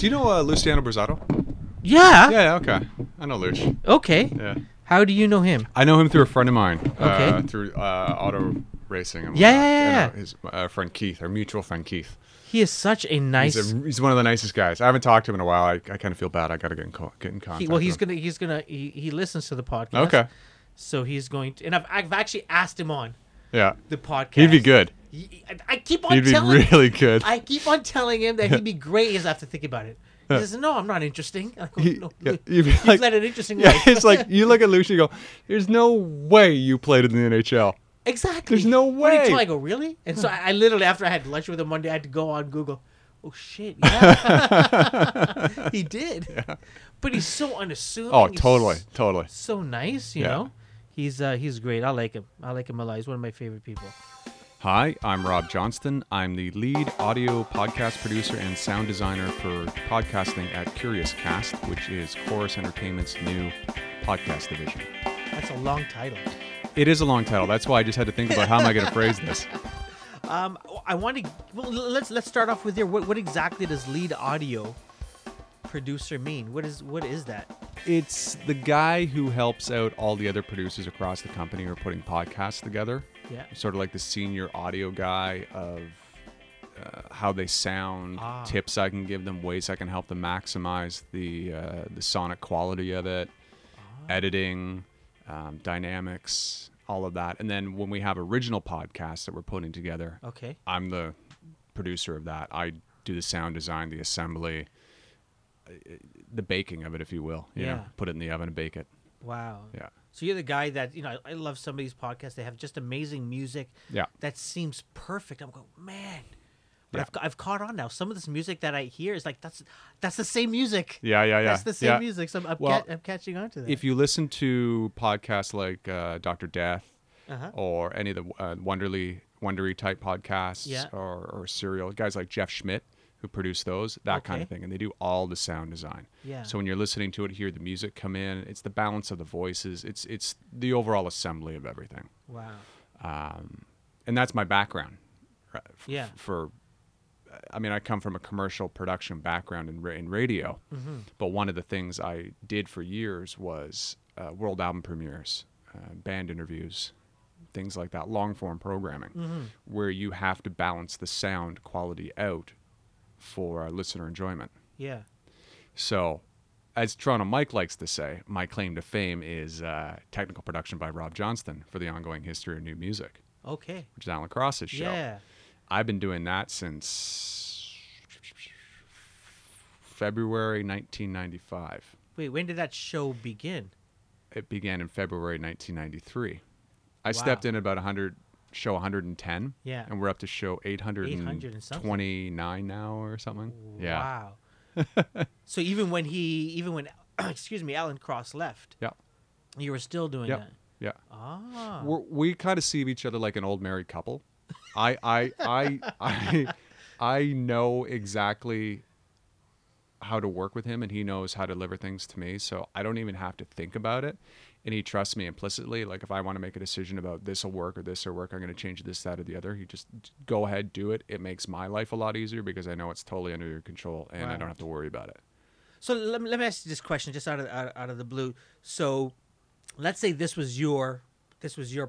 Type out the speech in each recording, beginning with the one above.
Do you know Luciano Brazzato? Yeah. Yeah, okay. I know Luch. Okay. Yeah. How do you know him? I know him through a friend of mine. Okay. Through auto racing. And yeah. His friend Keith, our mutual friend Keith. He is such a nice... He's one of the nicest guys. I haven't talked to him in a while. I kind of feel bad. I got to get in contact. He listens to the podcast. Okay. So he's going to... And I've actually asked him on the podcast. He'd be good. I keep on telling him that he'd be great. He doesn't have to think about it. He says, "No, I'm not interesting." I go, "No, you've led an interesting life." It's like you look at Lucian, you go, "There's no way you played in the NHL." Exactly. There's no way. Until I go, "Really?" And so I literally, after I had lunch with him one day, I had to go on Google. Oh shit! Yeah, he did. Yeah. But he's so unassuming. Oh, totally. So nice, you know. He's great. I like him a lot. He's one of my favorite people. Hi, I'm Rob Johnston. I'm the lead audio podcast producer and sound designer for podcasting at Curious Cast, which is Chorus Entertainment's new podcast division. That's a long title. It is a long title. That's why I just had to think about how am I going to phrase this. Let's start off with here. What exactly does lead audio producer mean? What is that? It's the guy who helps out all the other producers across the company who are putting podcasts together. Yeah. Sort of like the senior audio guy of how they sound, tips I can give them, ways I can help them maximize the sonic quality of it, editing, dynamics, all of that. And then when we have original podcasts that we're putting together, I'm the producer of that. I do the sound design, the assembly, the baking of it, if you will. You know, put it in the oven and bake it. Wow. Yeah. So you're the guy that, I love somebody's podcast. They have just amazing music. Yeah. That seems perfect. I'm going, man. But I've caught on now. Some of this music that I hear is like, that's the same music. Yeah. That's the same music. So I'm catching on to that. If you listen to podcasts like Dr. Death or any of the Wondery type podcasts or Serial, guys like Jeff Schmidt who produce those, that kind of thing. And they do all the sound design. Yeah. So when you're listening to it, hear the music come in. It's the balance of the voices. It's the overall assembly of everything. Wow. And that's my background. I come from a commercial production background in radio. Mm-hmm. But one of the things I did for years was world album premieres, band interviews, things like that, long-form programming, where you have to balance the sound quality out for listener enjoyment. Yeah. So, as Toronto Mike likes to say, my claim to fame is technical production by Rob Johnston for the Ongoing History of New Music. Okay. Which is Alan Cross's show. Yeah. I've been doing that since February 1995. Wait, when did that show begin? It began in February 1993. I stepped in about 100... Show 110, and we're up to show 829 now, or something. Yeah. Wow. So even when Alan Cross left, you were still doing that. Yeah. Ah. We kind of see each other like an old married couple. I know exactly how to work with him, and he knows how to deliver things to me. So I don't even have to think about it. And he trusts me implicitly. Like if I want to make a decision about this will work, I'm going to change this, that, or the other. He just go ahead, do it. It makes my life a lot easier because I know it's totally under your control and I don't have to worry about it. So let me ask you this question just out of the blue. So let's say this was your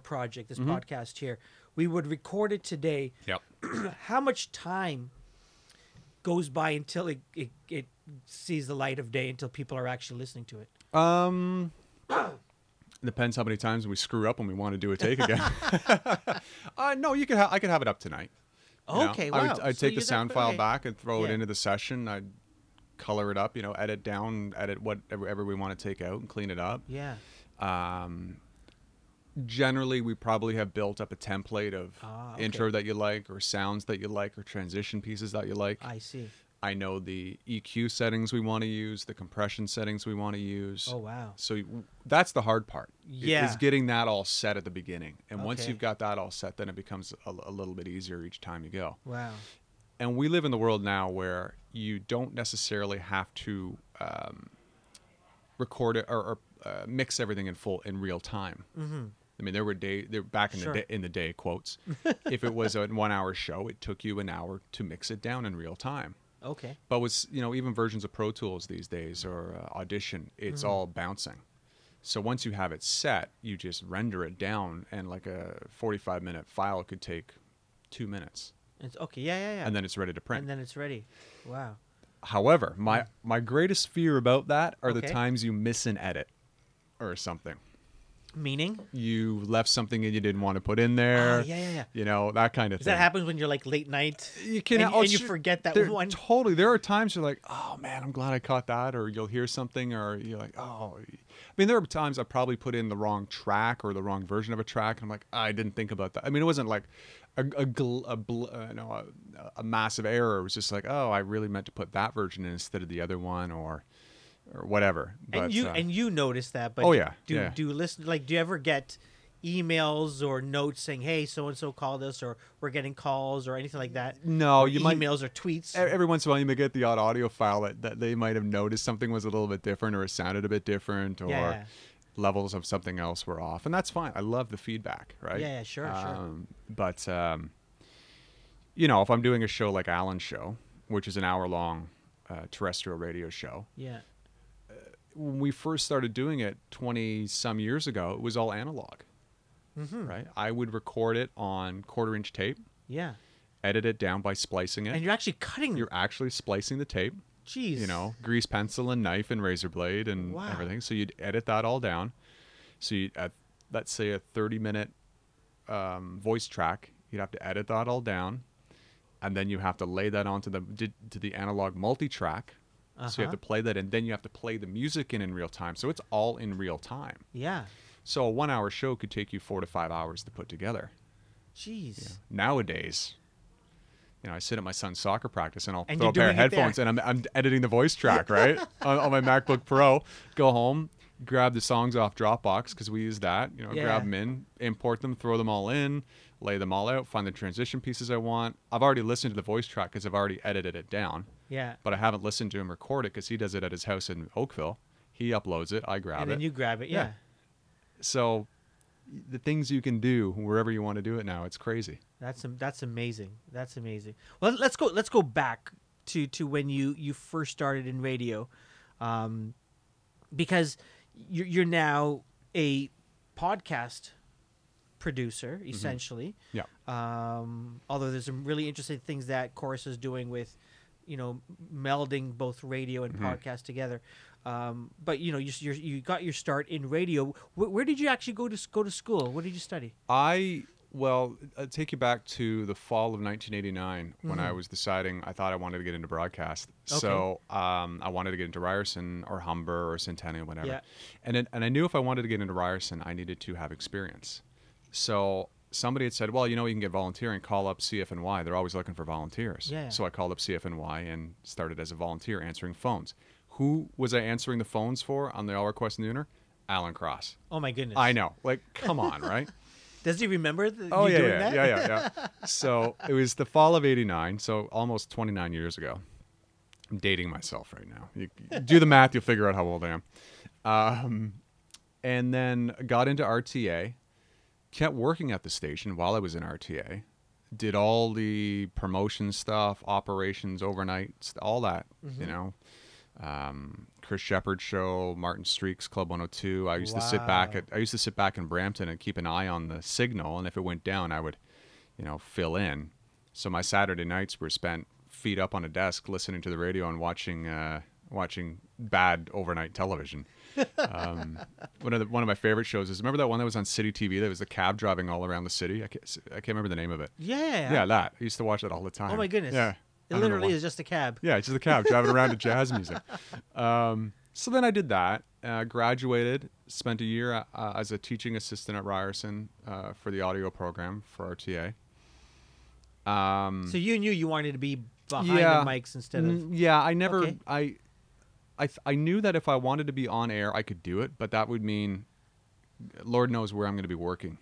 project, this podcast here. We would record it today. Yep. How much time goes by until it sees the light of day, until people are actually listening to it? Depends how many times we screw up when we want to do a take again. No, I could have it up tonight. Okay, wow. I'd take the sound file back and throw it into the session. I'd color it up, edit down, edit whatever we want to take out and clean it up. Yeah. Generally, we probably have built up a template of intro that you like, or sounds that you like, or transition pieces that you like. I see. I know the EQ settings we want to use, the compression settings we want to use. Oh, wow. So that's the hard part. Yeah. Is getting that all set at the beginning. And once you've got that all set, then it becomes a little bit easier each time you go. Wow. And we live in the world now where you don't necessarily have to record it or mix everything in real time. Mm-hmm. I mean, back in the day, quotes, if it was a 1 hour show, it took you an hour to mix it down in real time. Okay. But with, you know, even versions of Pro Tools these days or Audition, it's all bouncing. So once you have it set, you just render it down, and like a 45-minute file could take 2 minutes. It's okay, yeah. And then it's ready to print. And then it's ready. Wow. However, my greatest fear about that are the times you miss an edit or something. Meaning? You left something and you didn't want to put in there. Yeah. You know, that kind of thing. That happens when you're like late night and you forget that one. Totally. There are times you're like, oh, man, I'm glad I caught that. Or you'll hear something or you're like, oh. I mean, there are times I probably put in the wrong track or the wrong version of a track. And I'm like, I didn't think about that. I mean, it wasn't like a massive error. It was just like, oh, I really meant to put that version in instead of the other one or whatever. But, and you notice that, but do you ever get emails or notes saying, hey, so-and-so called us, or we're getting calls or anything like that? No, emails or tweets. Every once in a while you may get the odd audio file that they might have noticed something was a little bit different or it sounded a bit different or levels of something else were off. And that's fine. I love the feedback, right? Yeah, sure. But, you know, if I'm doing a show like Alan's show, which is an hour-long terrestrial radio show. Yeah. When we first started doing it 20-some years ago, it was all analog, right? I would record it on quarter-inch tape, edit it down by splicing it. And you're actually splicing the tape. Jeez. You know, grease pencil and knife and razor blade and everything. So you'd edit that all down. So you'd, let's say, a 30-minute voice track. You'd have to edit that all down, and then you have to lay that onto the analog multi-track. So you have to play that, and then you have to play the music in real time. So it's all in real time. Yeah. So a one-hour show could take you 4 to 5 hours to put together. Jeez. You know, nowadays, you know, I sit at my son's soccer practice, and I'll throw a pair of headphones, and I'm editing the voice track, right, on my MacBook Pro. Go home, grab the songs off Dropbox, because we use that. You know, grab them in, import them, throw them all in, lay them all out, find the transition pieces I want. I've already listened to the voice track because I've already edited it down. Yeah. But I haven't listened to him record it because he does it at his house in Oakville. He uploads it. I grab it. And then you grab it. Yeah. So the things you can do wherever you want to do it now, it's crazy. That's amazing. That's amazing. Well, let's go back to when you first started in radio, because you're now a podcast producer, essentially. Yeah. Although there's some really interesting things that Chorus is doing with, you know, melding both radio and podcast together, but you know, you got your start in radio. Where did you actually go to school? What did you study? I'll take you back to the fall of 1989 when I was deciding I thought I wanted to get into broadcast. Okay. So I wanted to get into Ryerson or Humber or Centennial, whatever. Yeah. And I knew if I wanted to get into Ryerson, I needed to have experience. So somebody had said, well, you know, you can get volunteering, call up CFNY. They're always looking for volunteers. Yeah. So I called up CFNY and started as a volunteer answering phones. Who was I answering the phones for on the All Request Nooner? Alan Cross. Oh, my goodness. I know. Like, come on, right? Does he remember you doing that? Yeah. So it was the fall of 89, so almost 29 years ago. I'm dating myself right now. You do the math, you'll figure out how old I am. And then got into RTA. Kept working at the station while I was in RTA, did all the promotion stuff, operations, overnight, all that, you know, Chris Shepherd's show, Martin Streak's Club 102. I used to sit back in Brampton and keep an eye on the signal. And if it went down, I would, you know, fill in. So my Saturday nights were spent feet up on a desk, listening to the radio and watching bad overnight television. One of my favorite shows is, remember that one that was on City TV that was the cab driving all around the city? I can't remember the name of it. Yeah, that. I used to watch that all the time. Oh my goodness. Yeah. It literally is just a cab. Yeah, it's just a cab driving around to jazz music. So then I did that, graduated, spent a year as a teaching assistant at Ryerson for the audio program for RTA. So you knew you wanted to be behind the mics instead of... Yeah, I never... Okay. I knew that if I wanted to be on air, I could do it, but that would mean Lord knows where I'm going to be working,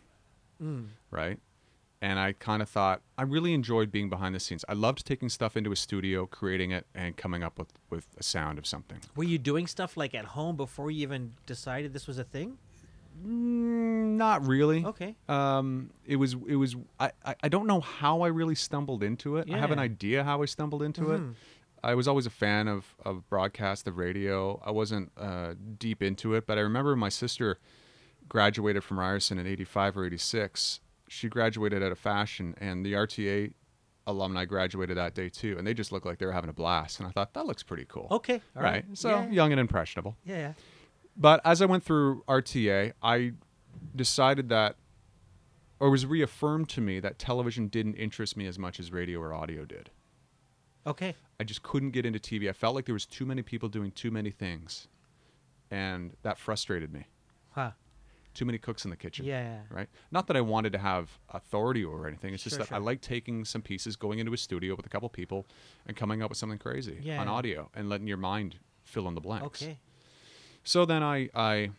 right? And I kind of thought, I really enjoyed being behind the scenes. I loved taking stuff into a studio, creating it, and coming up with a sound of something. Were you doing stuff like at home before you even decided this was a thing? Not really. Okay. It was I don't know how I really stumbled into it. Yeah. I have an idea how I stumbled into it. I was always a fan of broadcast, the radio. I wasn't deep into it, but I remember my sister graduated from Ryerson in 85 or 86. She graduated out of fashion, and the RTA alumni graduated that day too, and they just looked like they were having a blast. And I thought, that looks pretty cool. Okay. All right. So yeah. Young and impressionable. Yeah, yeah. But as I went through RTA, I decided that, or was reaffirmed to me, that television didn't interest me as much as radio or audio did. Okay. I just couldn't get into TV. I felt like there was too many people doing too many things, and that frustrated me. Huh. Too many cooks in the kitchen. Yeah. Right? Not that I wanted to have authority over anything. It's just that I like taking some pieces, going into a studio with a couple people, and coming up with something crazy on audio and letting your mind fill in the blanks. Okay. So then I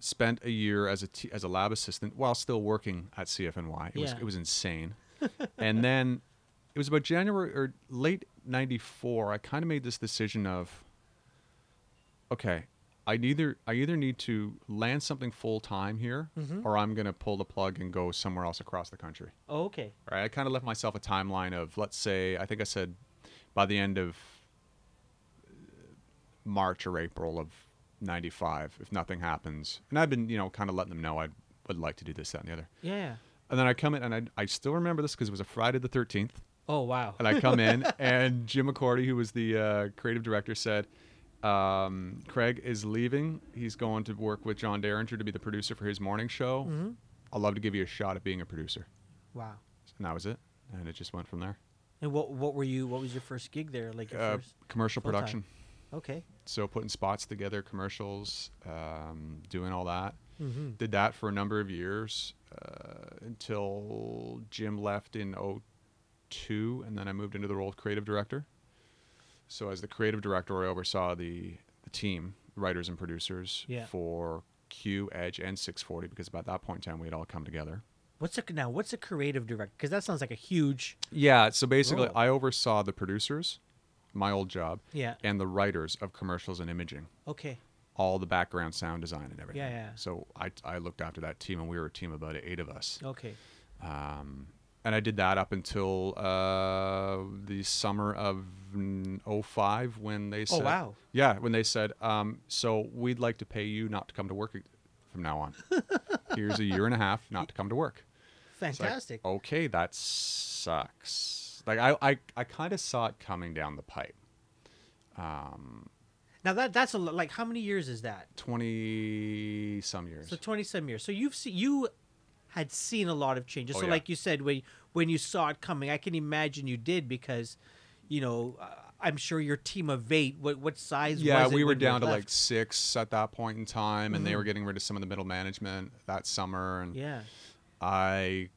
spent a year as a lab assistant while still working at CFNY. It was insane. And then it was about January or late 94, I kind of made this decision of, okay, I either need to land something full-time here, mm-hmm. or I'm going to pull the plug and go somewhere else across the country. Oh, okay. All right, I kind of left myself a timeline of, let's say, I think I said by the end of March or April of 95, if nothing happens. And I've been, kind of letting them know I would like to do this, that, and the other. Yeah. And then I come in, and I still remember this because it was a Friday the 13th. Oh, wow. And I come in, and Jim McCordy, who was the creative director, said, Craig is leaving. He's going to work with John Derringer to be the producer for his morning show. Mm-hmm. I'd love to give you a shot at being a producer. Wow. And that was it. And it just went from there. And what was your first gig there? Like your first commercial full-time production. Okay. So putting spots together, commercials, doing all that. Mm-hmm. Did that for a number of years until Jim left in 02, and then I moved into the role of creative director. So as the creative director, I oversaw the team, writers and producers, for Q, Edge, and 640, because by that point in time, we had all come together. What's a creative director? Because that sounds like a huge... Yeah, so basically, role. I oversaw the producers, my old job, and the writers of commercials and imaging. Okay. All the background sound design and everything. Yeah, yeah. So I looked after that team, and we were a team of about 8 of us. Okay. And I did that up until the summer of 05 when they said... Oh, wow. Yeah, when they said, so we'd like to pay you not to come to work from now on. Here's a year and a half not to come to work. Fantastic. Like, okay, that sucks. Like, I kind of saw it coming down the pipe. Now, that's like, how many years is that? 20-some years. So 20-some years. So had seen a lot of changes. Oh, so like you said, when you saw it coming, I can imagine you did because, I'm sure your team of 8, what size was it? Yeah, we were down to like 6 at that point in time, mm-hmm. and they were getting rid of some of the middle management that summer. And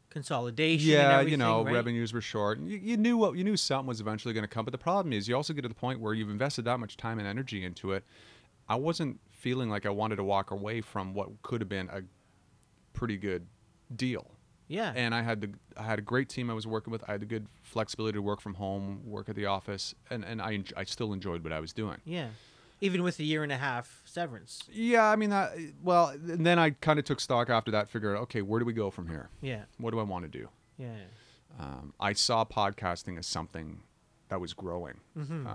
consolidation and everything, right? Revenues were short. And you knew something was eventually going to come. But the problem is you also get to the point where you've invested that much time and energy into it. I wasn't feeling like I wanted to walk away from what could have been a pretty good deal. Yeah. And I had a great team I was working with. I had the good flexibility to work from home, work at the office, and I still enjoyed what I was doing. Yeah. Even with a year and a half severance. Yeah, I mean and then I kind of took stock after that, figured out, okay, where do we go from here? Yeah. What do I want to do? Yeah. I saw podcasting as something that was growing. Mm-hmm.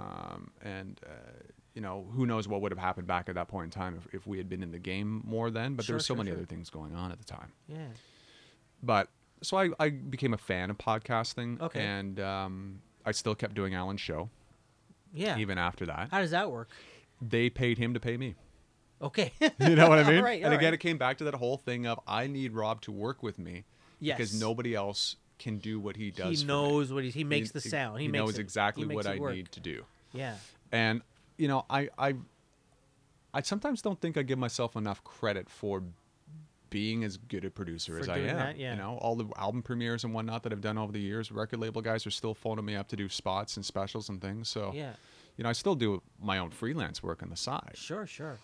Who knows what would have happened back at that point in time if we had been in the game more then, but there were so many other things going on at the time. Yeah. But so I became a fan of podcasting, and I still kept doing Alan's show. Yeah. Even after that. How does that work? They paid him to pay me. Okay. You know what I mean? All right. It came back to that whole thing of I need Rob to work with me because nobody else can do what he does. He knows what he makes the sound. He knows exactly what I need to do. Yeah. And I sometimes don't think I give myself enough credit for being as good a producer as I am. All the album premieres and whatnot that I've done over the years, record label guys are still phoning me up to do spots and specials and things. So, I still do my own freelance work on the side. Sure. So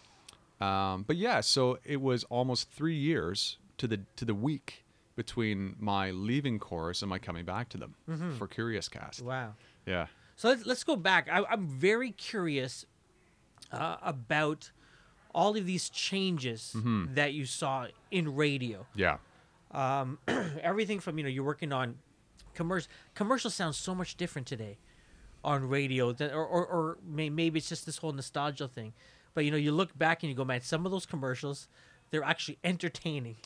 it was almost 3 years to the week between my leaving Chorus and my coming back to them for Curious Cast. Wow. Yeah. So let's go back. I'm very curious about all of these changes that you saw in radio. Yeah. Everything from, you're working on commercial. Commercial sounds so much different today. on radio, or maybe it's just this whole nostalgia thing. But, you know, you look back and you go, man, some of those commercials, they're actually entertaining.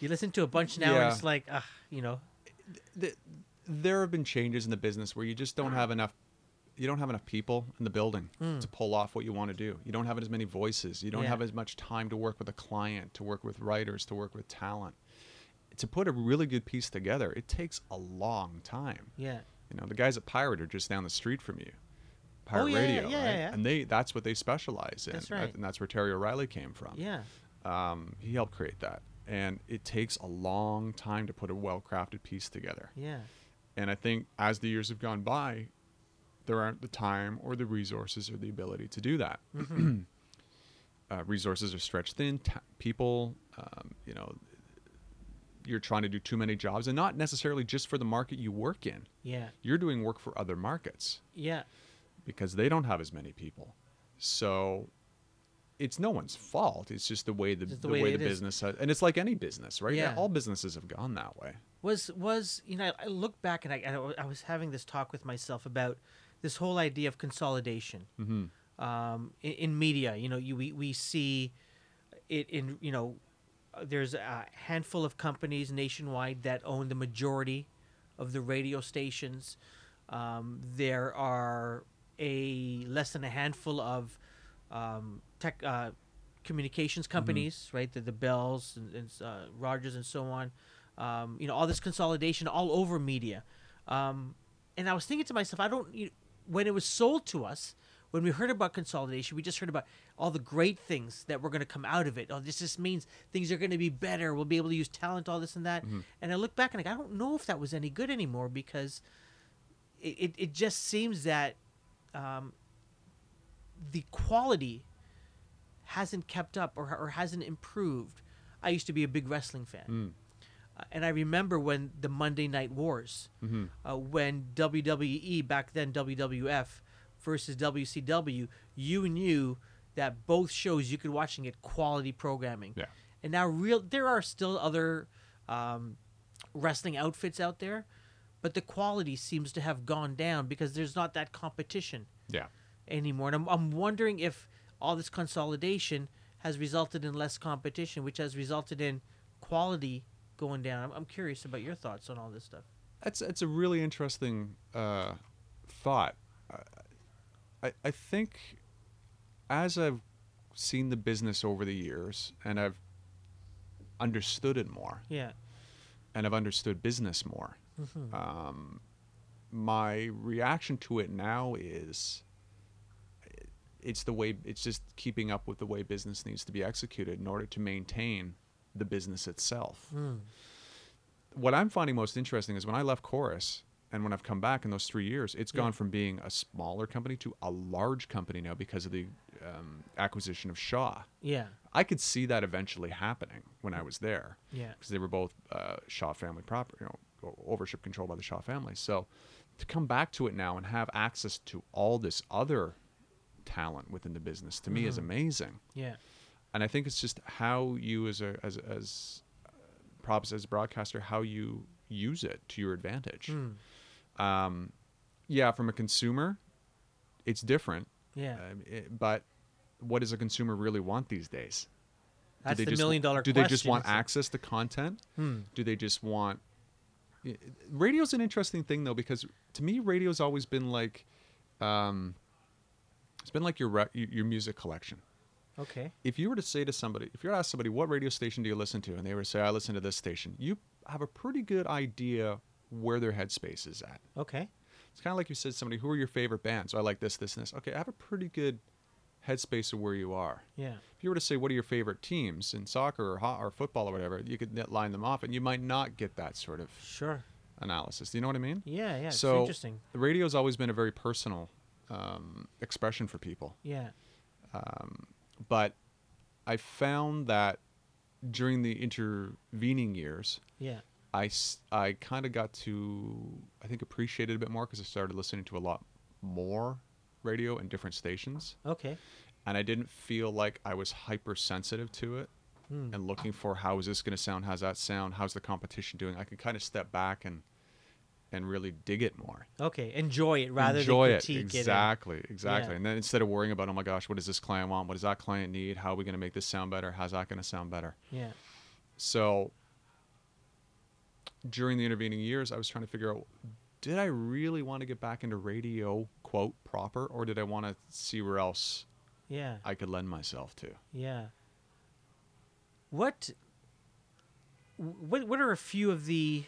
You listen to a bunch now and it's like, you know. There have been changes in the business where you just don't have enough. You don't have enough people in the building to pull off what you want to do. You don't have as many voices. You don't have as much time to work with a client, to work with writers, to work with talent. To put a really good piece together, it takes a long time. Yeah. You know, the guys at Pirate are just down the street from you. Pirate Radio, right? And that's what they specialize in. That's right. And that's where Terry O'Reilly came from. Yeah. He helped create that. And it takes a long time to put a well-crafted piece together. Yeah. And I think as the years have gone by, there aren't the time or the resources or the ability to do that. Mm-hmm. Resources are stretched thin. People, you know, you're trying to do too many jobs, and not necessarily just for the market you work in. Yeah. You're doing work for other markets. Yeah. Because they don't have as many people. So it's no one's fault. It's just the way the business has, and it's like any business, right? Yeah. All businesses have gone that way. Was you know, I look back and I was having this talk with myself about this whole idea of consolidation. Mm-hmm. In media, you know, we see it in, you know, there's a handful of companies nationwide that own the majority of the radio stations. There are less than a handful of tech communications companies, mm-hmm. right? The Bells and Rogers and so on. You know, all this consolidation all over media. And I was thinking to myself, when it was sold to us, when we heard about consolidation, we just heard about all the great things that were going to come out of it. Oh, this just means things are going to be better. We'll be able to use talent, all this and that. Mm-hmm. And I look back and I don't know if that was any good anymore, because it just seems that the quality hasn't kept up or hasn't improved. I used to be a big wrestling fan. Mm. And I remember when the Monday Night Wars, mm-hmm. When WWE, back then WWF, versus WCW, you knew that both shows you could watching it quality programming. Yeah. And now there are still other wrestling outfits out there, but the quality seems to have gone down because there's not that competition anymore. And I'm wondering if all this consolidation has resulted in less competition, which has resulted in quality going down. I'm curious about your thoughts on all this stuff. That's a really interesting thought. I think as I've seen the business over the years and I've understood it more, and I've understood business more, mm-hmm. My reaction to it now is it's just keeping up with the way business needs to be executed in order to maintain the business itself. Mm. What I'm finding most interesting is when I left Chorus, and when I've come back in those 3 years, it's gone from being a smaller company to a large company now because of the acquisition of Shaw. Yeah, I could see that eventually happening when I was there. Yeah, because they were both Shaw family property, you know, ownership controlled by the Shaw family. So to come back to it now and have access to all this other talent within the business, to me, is amazing. Yeah, and I think it's just how you as a broadcaster, how you use it to your advantage. Mm. From a consumer, it's different. Yeah. But what does a consumer really want these days? That's the million-dollar question. Do they just want access to content? Mm. Do they just want... Radio's an interesting thing, though, because to me, radio's always been like... it's been like your music collection. Okay. If you were to say to somebody... If you were to ask somebody, what radio station do you listen to? And they were to say, I listen to this station. You have a pretty good idea where their headspace is at. Okay. It's kind of like you said to somebody, who are your favorite bands? So I like this, this, and this. Okay, I have a pretty good headspace of where you are. Yeah. If you were to say, what are your favorite teams in soccer or football or whatever, you could line them off, and you might not get that sort of analysis. Do you know what I mean? Yeah, yeah. So it's interesting. The radio's always been a very personal expression for people. Yeah. But I found that during the intervening years, I kind of got to, I think, appreciate it a bit more because I started listening to a lot more radio and different stations. Okay. And I didn't feel like I was hypersensitive to it and looking for how is this going to sound, how's that sound, how's the competition doing. I could kind of step back and and really dig it more. Okay, enjoy it rather than critique it. Exactly. Yeah. And then instead of worrying about, oh my gosh, what does this client want? What does that client need? How are we going to make this sound better? How's that going to sound better? Yeah. So during the intervening years, I was trying to figure out, did I really want to get back into radio, quote, proper, or did I want to see where else I could lend myself to? Yeah. What are a few of the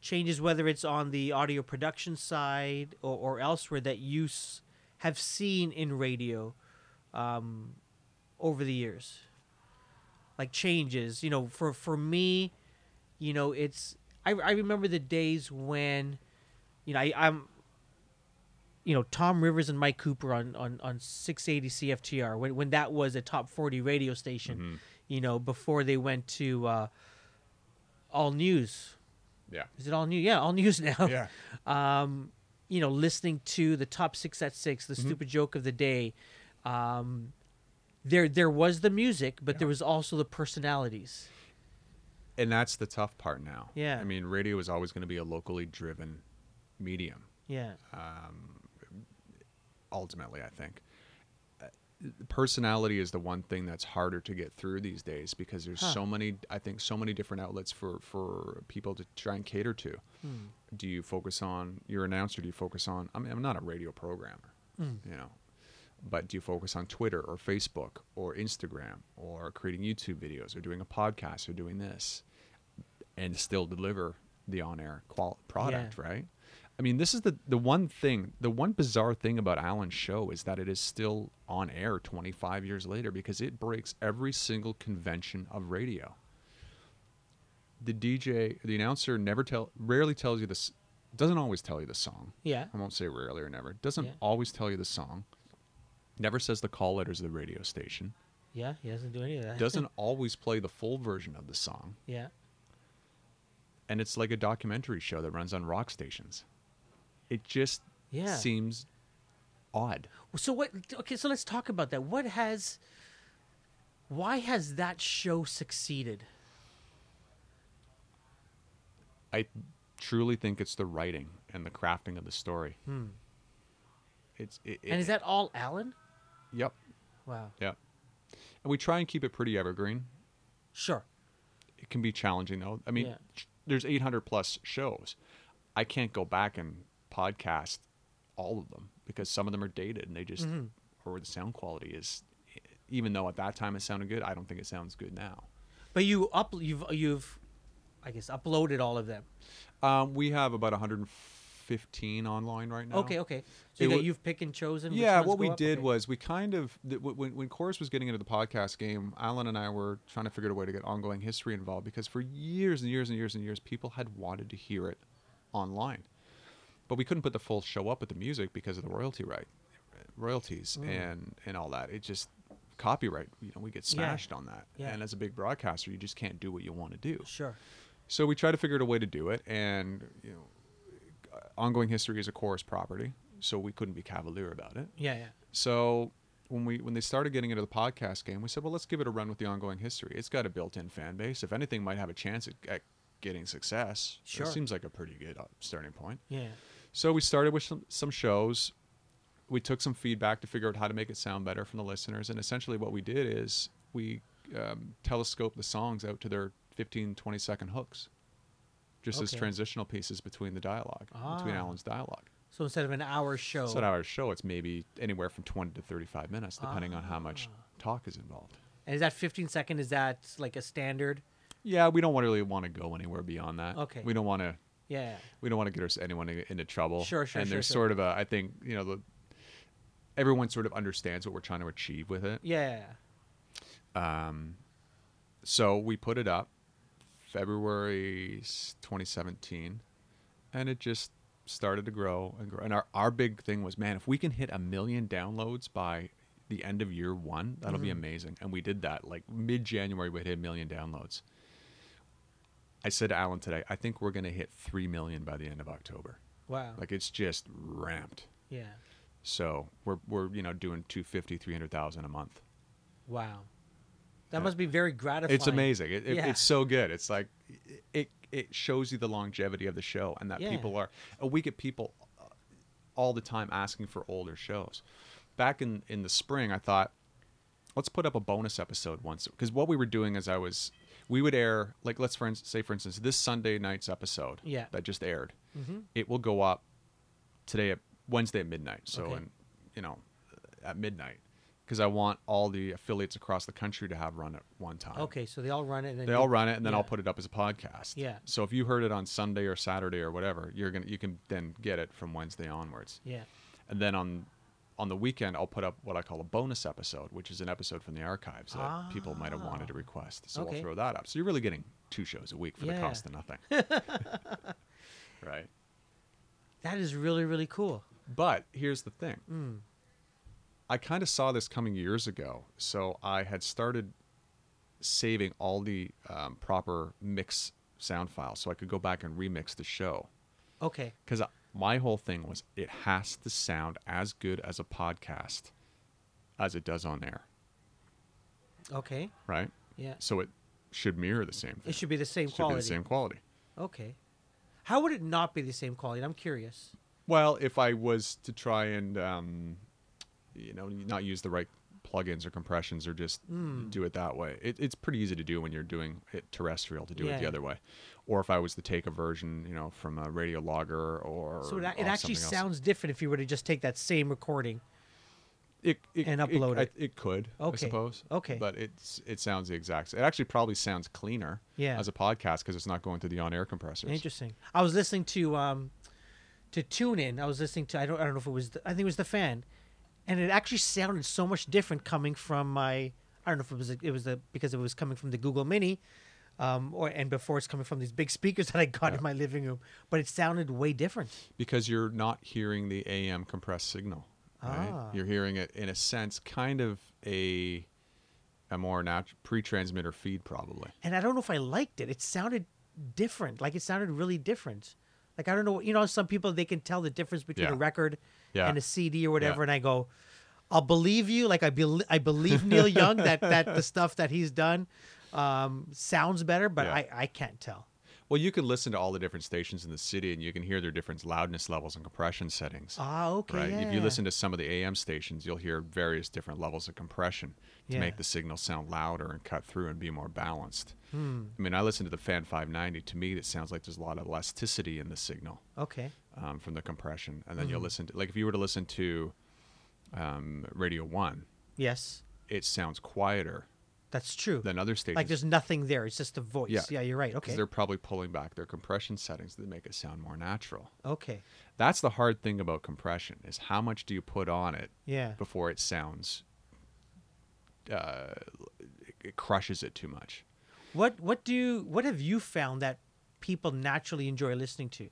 changes, whether it's on the audio production side or elsewhere, that you have seen in radio over the years? Like changes, you know, for me, you know, it's, I remember the days when, you know, I'm Tom Rivers and Mike Cooper on 680 CFTR, when that was a top 40 radio station, mm-hmm. you know, before they went to All News. Yeah. Is it All News? Yeah, All News now. Yeah. You know, listening to the top 6 at 6, the mm-hmm. stupid joke of the day. There was the music, but there was also the personalities. And that's the tough part now. Yeah. I mean, radio is always going to be a locally driven medium. Yeah. Ultimately, I think. Personality is the one thing that's harder to get through these days, because there's so many different outlets for people to try and cater to. Do you focus on your announcer? Do you focus on, I mean, I'm not a radio programmer, you know, but do you focus on Twitter or Facebook or Instagram or creating YouTube videos or doing a podcast or doing this and still deliver the on-air product, right? I mean, this is the one bizarre thing about Alan's show is that it is still on air 25 years later, because it breaks every single convention of radio. The DJ, the announcer, rarely tells you this, doesn't always tell you the song. Yeah. I won't say rarely or never. Doesn't always tell you the song. Never says the call letters of the radio station. Yeah, he doesn't do any of that. Doesn't always play the full version of the song. Yeah. And it's like a documentary show that runs on rock stations. It just seems odd. So what? Okay, so let's talk about that. Why has that show succeeded? I truly think it's the writing and the crafting of the story. And is that all Alan? Yep. Wow. Yep. And we try and keep it pretty evergreen. Sure. It can be challenging though. I mean, there's 800 plus shows. I can't go back and podcast all of them, because some of them are dated and they just or the sound quality is, even though at that time it sounded good, I don't think it sounds good now. But you've I guess uploaded all of them. We have about 115 online right now. Okay So you've picked and chosen which ones what we did was we kind of when Chorus was getting into the podcast game, Alan and I were trying to figure out a way to get Ongoing History involved, because for years and years and years and years people had wanted to hear it online. But we couldn't put the full show up with the music because of the royalties and all that. It just copyright, you know, we get smashed on that. Yeah. And as a big broadcaster, you just can't do what you want to do. Sure. So we tried to figure out a way to do it, and you know, Ongoing History is a Chorus property, so we couldn't be cavalier about it. Yeah, yeah. So when they started getting into the podcast game, we said, well, let's give it a run with the Ongoing History. It's got a built-in fan base. If anything, might have a chance at getting success. Sure. It seems like a pretty good starting point. Yeah. So we started with some shows. We took some feedback to figure out how to make it sound better from the listeners. And essentially what we did is we telescoped the songs out to their 15, 20-second hooks, just as transitional pieces between the dialogue, between Alan's dialogue. So instead of an hour show. It's maybe anywhere from 20 to 35 minutes, depending on how much talk is involved. And is that 15-second, is that like a standard? Yeah, we don't really want to go anywhere beyond that. Okay. We don't want to. Yeah, we don't want to get anyone into trouble. Sure. And there's sort of a, I think, you know, everyone sort of understands what we're trying to achieve with it. Yeah. So we put it up February 2017, and it just started to grow and grow. And our big thing was, man, if we can hit 1 million downloads by the end of year one, that'll be amazing. And we did that. Like mid-January, we hit 1 million downloads. I said to Alan today, I think we're going to hit 3 million by the end of October. Wow. Like it's just ramped. Yeah. So we're doing 250,000, 300,000 a month. Wow. That must be very gratifying. It's amazing. It's so good. It's like it shows you the longevity of the show, and that people are. We get people all the time asking for older shows. Back in the spring, I thought, let's put up a bonus episode once, because what we were doing is we would air, like, let's say for instance this Sunday night's episode that just aired. Mm-hmm. It will go up today at Wednesday at midnight. So at midnight. Because I want all the affiliates across the country to have run it one time. Okay, so they all run it, and then I'll put it up as a podcast. Yeah. So if you heard it on Sunday or Saturday or whatever, you can then get it from Wednesday onwards. Yeah. And then on the weekend, I'll put up what I call a bonus episode, which is an episode from the archives that people might have wanted to request. So I'll throw that up. So you're really getting two shows a week for the cost of nothing. Right. That is really, really cool. But here's the thing. Mm. I kind of saw this coming years ago, so I had started saving all the proper mix sound files so I could go back and remix the show. Okay. Because my whole thing was it has to sound as good as a podcast as it does on air. Okay. Right? Yeah. So it should mirror the same thing. It should be the same quality. It should be the same quality. Okay. How would it not be the same quality? I'm curious. Well, if I was to try and... not use the right plugins or compressions, or just do it that way. It's pretty easy to do when you're doing it terrestrial, to do it the other way. Or if I was to take a version, from a radio logger or so it actually sounds different if you were to just take that same recording and upload it. It could, I suppose. Okay. But it sounds the exact same. It actually probably sounds cleaner as a podcast because it's not going through the on-air compressors. Interesting. I was listening to TuneIn. I was listening to, I don't know if it was, I think it was The Fan. And it actually sounded so much different coming from my, I don't know if because it was coming from the Google Mini, and before it's coming from these big speakers that I got in my living room. But it sounded way different because you're not hearing the AM compressed signal. Right? You're hearing it in a sense, kind of a more pre-transmitter feed probably. And I don't know if I liked it. It sounded different. Like it sounded really different. Like I don't know. Some people they can tell the difference between a record. Yeah. And a CD or whatever, and I go, I'll believe you. Like I believe Neil Young that the stuff that he's done sounds better, but I can't tell. Well, you can listen to all the different stations in the city, and you can hear their different loudness levels and compression settings. Okay. Right? Yeah. If you listen to some of the AM stations, you'll hear various different levels of compression to make the signal sound louder and cut through and be more balanced. I mean, I listen to the Fan 590. To me, that sounds like there's a lot of elasticity in the signal. Okay. From the compression, and then you'll listen to, like if you were to listen to Radio 1, yes, it sounds quieter. That's true. Than other stations. Like there's nothing there. It's just the voice. Yeah, yeah, you're right. Okay. Because they're probably pulling back their compression settings to make it sound more natural. Okay. That's the hard thing about compression is how much do you put on it before it sounds it crushes it too much. What have you found that people naturally enjoy listening to?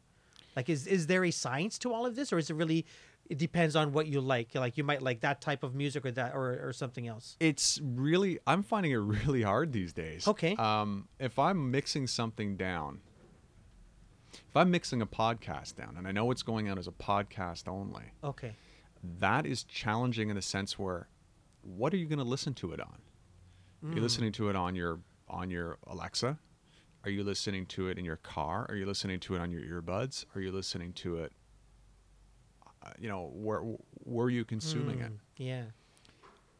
Like, is there a science to all of this, or is it really? It depends on what you like. Like, you might like that type of music, or that, or something else. It's really, I'm finding it really hard these days. Okay. If I'm mixing something down, if I'm mixing a podcast down, and I know it's going out as a podcast only. Okay. That is challenging in the sense where, what are you going to listen to it on? Mm. You're listening to it on your Alexa. Are you listening to it in your car? Are you listening to it on your earbuds? Are you listening to it, where were you consuming it? Yeah.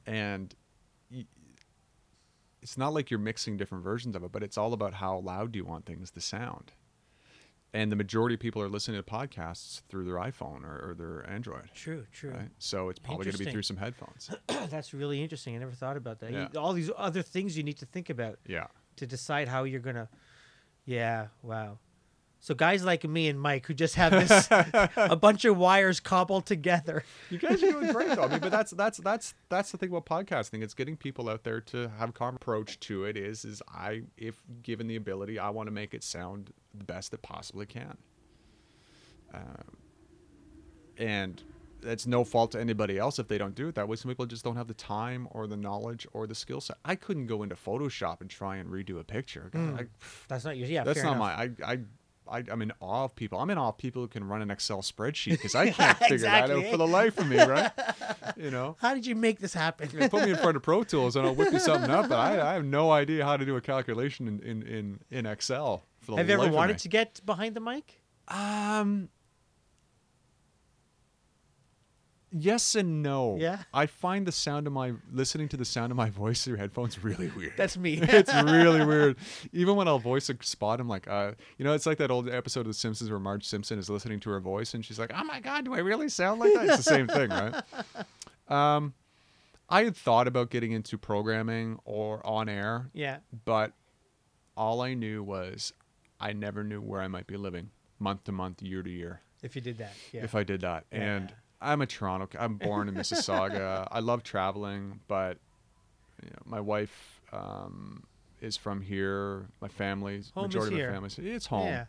And it's not like you're mixing different versions of it, but it's all about how loud you want things to sound. And the majority of people are listening to podcasts through their iPhone or their Android. True. Right? So it's probably going to be through some headphones. That's really interesting. I never thought about that. Yeah. All these other things you need to think about. Yeah. To decide how you're going to... Yeah, wow. So guys like me and Mike who just have this a bunch of wires cobbled together. You guys are doing great though. I mean, but that's the thing about podcasting. It's getting people out there to have a common approach to it is if given the ability, I want to make it sound the best it possibly can. And that's no fault to anybody else if they don't do it that way. Some people just don't have the time or the knowledge or the skill set. I couldn't go into Photoshop and try and redo a picture. God, that's not your. Yeah, that's fair not enough. I I'm in awe of people. I'm in awe of people who can run an Excel spreadsheet because I can't figure that out for the life of me, right? You know, how did you make this happen? They put me in front of Pro Tools and I'll whip you something up, but I have no idea how to do a calculation in Excel for the life of me. Have you ever wanted to get behind the mic? Yes and no. Yeah. I find the sound of my listening to the sound of my voice through headphones really weird. That's me. It's really weird. Even when I'll voice a spot, I'm like, you know, it's like that old episode of The Simpsons where Marge Simpson is listening to her voice and she's like, "Oh my God, do I really sound like that?" It's the same thing, right? I had thought about getting into programming or on air. Yeah. But all I knew was I never knew where I might be living month to month, year to year. If you did that. Yeah. If I did that. Yeah. And I'm born in Mississauga. I love traveling, but you know, my wife is from here. My family's majority of my family's it's home.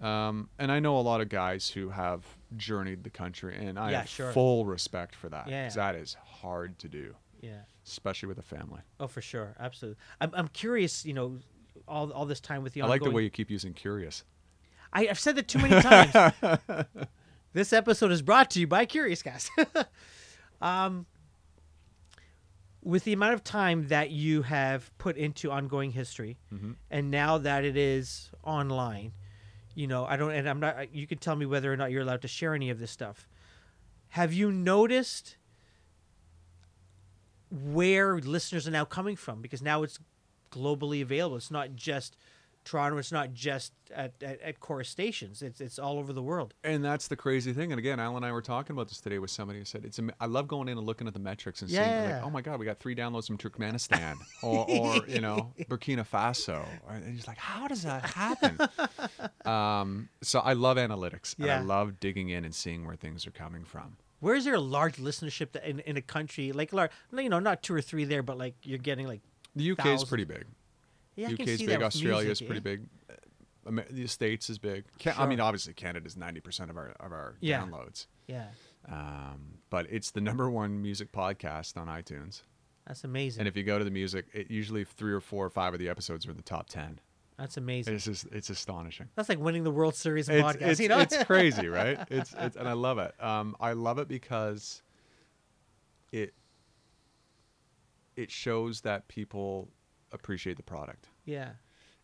Yeah. And I know a lot of guys who have journeyed the country, and I have full respect for that. Yeah. 'Cause that is hard to do. Yeah. Especially with a family. Oh, for sure. Absolutely. I'm curious, you know, all this time with the ongoing... I like the way you keep using curious. I've said that too many times. This episode is brought to you by Curious Cast. With the amount of time that you have put into ongoing history, mm-hmm. and now that it is online, you know, you can tell me whether or not you're allowed to share any of this stuff. Have you noticed where listeners are now coming from? Because now it's globally available. It's not just Toronto, it's not just at Chorus stations. It's all over the world. And that's the crazy thing. And again, Alan and I were talking about this today with somebody who said, I love going in and looking at the metrics and seeing, like, oh my God, we got 3 downloads from Turkmenistan or you know, Burkina Faso. And he's like, how does that happen? So I love analytics. Yeah. And I love digging in and seeing where things are coming from. Where is there a large listenership that in a country, like, large, you know, not 2 or 3 there, but like you're getting like the UK thousands. Is pretty big. Yeah, UK is big. Australia is pretty big. The States is big. I mean, obviously, Canada is 90% of our downloads. Yeah. But it's the #1 music podcast on iTunes. That's amazing. And if you go to the music, it usually 3 or 4 or 5 of the episodes are in the top 10. That's amazing. It's astonishing. That's like winning the World Series in podcasts. You know? It's crazy, right? It's and I love it. I love it because it shows that people appreciate the product. Yeah.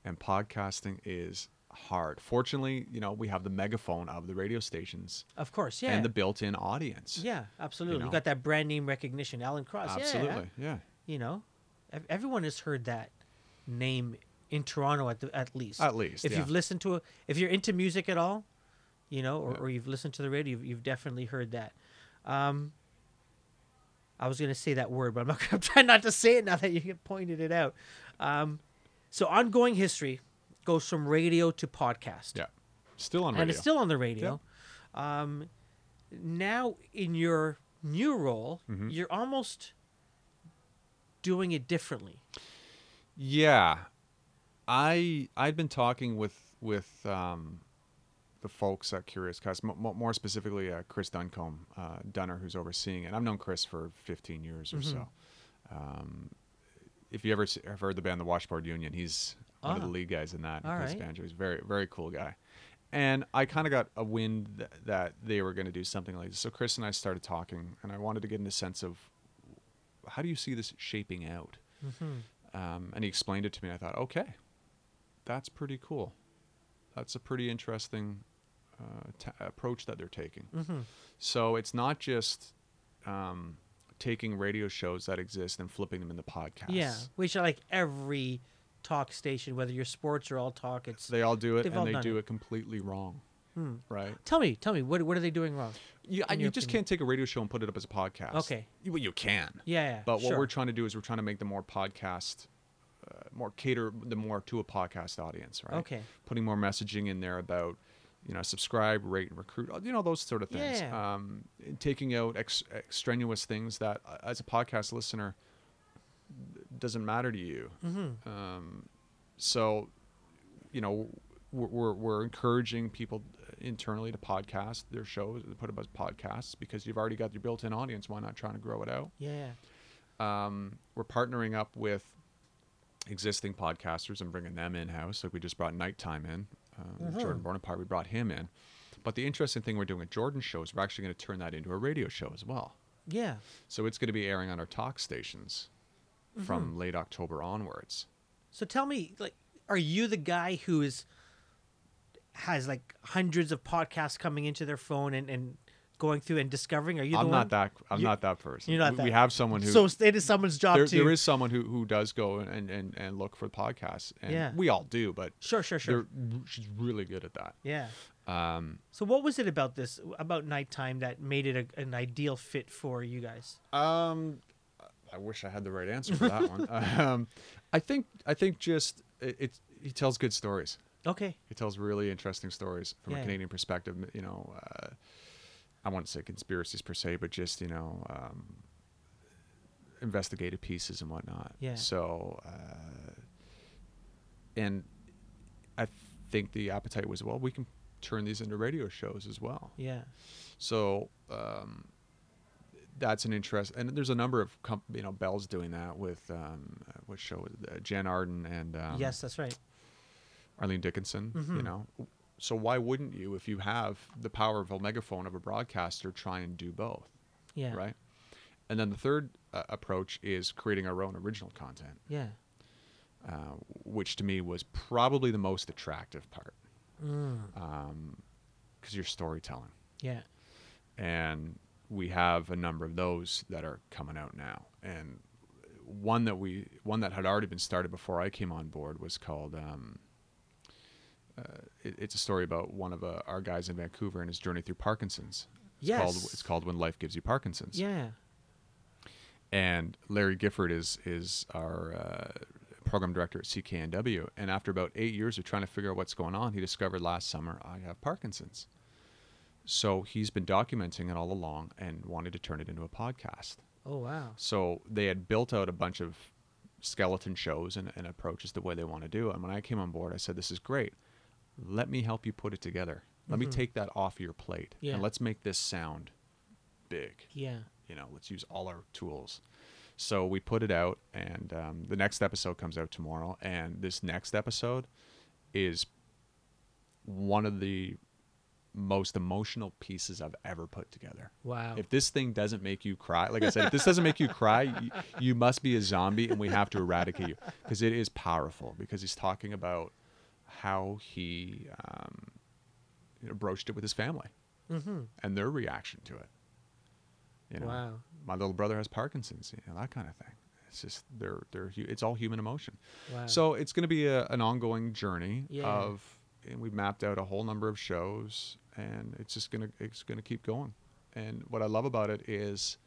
And podcasting is hard. Fortunately, you know, we have the megaphone of the radio stations. Of course, yeah. And the built-in audience. Yeah, absolutely. You know? You got that brand name recognition, Alan Cross. Absolutely, yeah. You know, everyone has heard that name in Toronto at least. At least, if you've listened to if you're into music at all, you know, or you've listened to the radio, you've definitely heard that. I was going to say that word, but I'm trying not to say it now that you pointed it out. So ongoing history goes from radio to podcast. Yeah, still on radio. And it's still on the radio. Yeah. Now in your new role, mm-hmm. you're almost doing it differently. Yeah. I'd been talking with the folks at Curious Cast, more specifically Chris Dunner, who's overseeing it. I've known Chris for 15 years or mm-hmm. so. If you ever have heard the band The Washboard Union, he's one of the lead guys in that. All right. Banjo. He's a very, very cool guy. And I kind of got a wind that they were going to do something like this. So Chris and I started talking, and I wanted to get in a sense of, how do you see this shaping out? Mm-hmm. And he explained it to me, and I thought, okay, that's pretty cool. That's a pretty interesting approach that they're taking. Mm-hmm. So it's not just taking radio shows that exist and flipping them into podcasts. Yeah, which are like every talk station, whether you're sports or all talk. They all do it, and they do it completely wrong. Hmm. Right? Tell me, what are they doing wrong? You just can't take a radio show and put it up as a podcast. Okay. You can. Yeah, but what we're trying to do is we're trying to make them more podcast... more cater the more to a podcast audience, right? Okay. Putting more messaging in there about, you know, subscribe, rate, and recruit, you know, those sort of things. Yeah. Taking out extraneous things that, as a podcast listener, doesn't matter to you. Mm-hmm. So, you know, we're encouraging people internally to podcast their shows, put up as podcasts, because you've already got your built-in audience. Why not trying to grow it out? Yeah. We're partnering up with existing podcasters and bringing them in-house. Like we just brought Nighttime in Jordan Bonaparte, we brought him in. But the interesting thing we're doing with Jordan's show is we're actually going to turn that into a radio show as well. Yeah. So it's going to be airing on our talk stations from late October onwards. So tell me, like, are you the guy who has like hundreds of podcasts coming into their phone and going through and discovering? Are you the one? I'm not that person. You're not that. We have someone who. So it is someone's job to. There is someone who does go and look for podcasts. And we all do, but. Sure. She's really good at that. Yeah. So what was it about Nighttime that made it an ideal fit for you guys? I wish I had the right answer for that one. I think just he tells good stories. Okay. He tells really interesting stories from a Canadian perspective. You know, I wouldn't say conspiracies per se, but just, you know, investigative pieces and whatnot. Yeah. So, and I think the appetite was, well, we can turn these into radio shows as well. Yeah. So, that's an interest, and there's a number of Bell's doing that with what show? Jen Arden and yes, that's right, Arlene Dickinson. Mm-hmm. You know, so why wouldn't you, if you have the power of a megaphone of a broadcaster, try and do both? Yeah, right. And then the third approach is creating our own original content. Yeah, which to me was probably the most attractive part, because you're storytelling. Yeah, and we have a number of those that are coming out now, and one that had already been started before I came on board was called it's a story about one of our guys in Vancouver and his journey through Parkinson's. It's called When Life Gives You Parkinson's. Yeah. And Larry Gifford is our program director at CKNW, and after about 8 years of trying to figure out what's going on, he discovered last summer, I have Parkinson's. So he's been documenting it all along and wanted to turn it into a podcast. Oh, wow. So they had built out a bunch of skeleton shows and approaches the way they want to do it. And when I came on board, I said, this is great. Let me help you put it together. Let me take that off your plate. Yeah. And let's make this sound big. Yeah. You know, let's use all our tools. So we put it out, and the next episode comes out tomorrow. And this next episode is one of the most emotional pieces I've ever put together. Wow. If this thing doesn't make you cry, like I said, if this doesn't make you cry, you must be a zombie, and we have to eradicate you, because it is powerful, because he's talking about how he broached it with his family and their reaction to it. You know, wow. My little brother has Parkinson's, you know, that kind of thing. It's just it's all human emotion. Wow. So it's going to be an ongoing journey of, and we've mapped out a whole number of shows, and it's just gonna keep going. And what I love about it is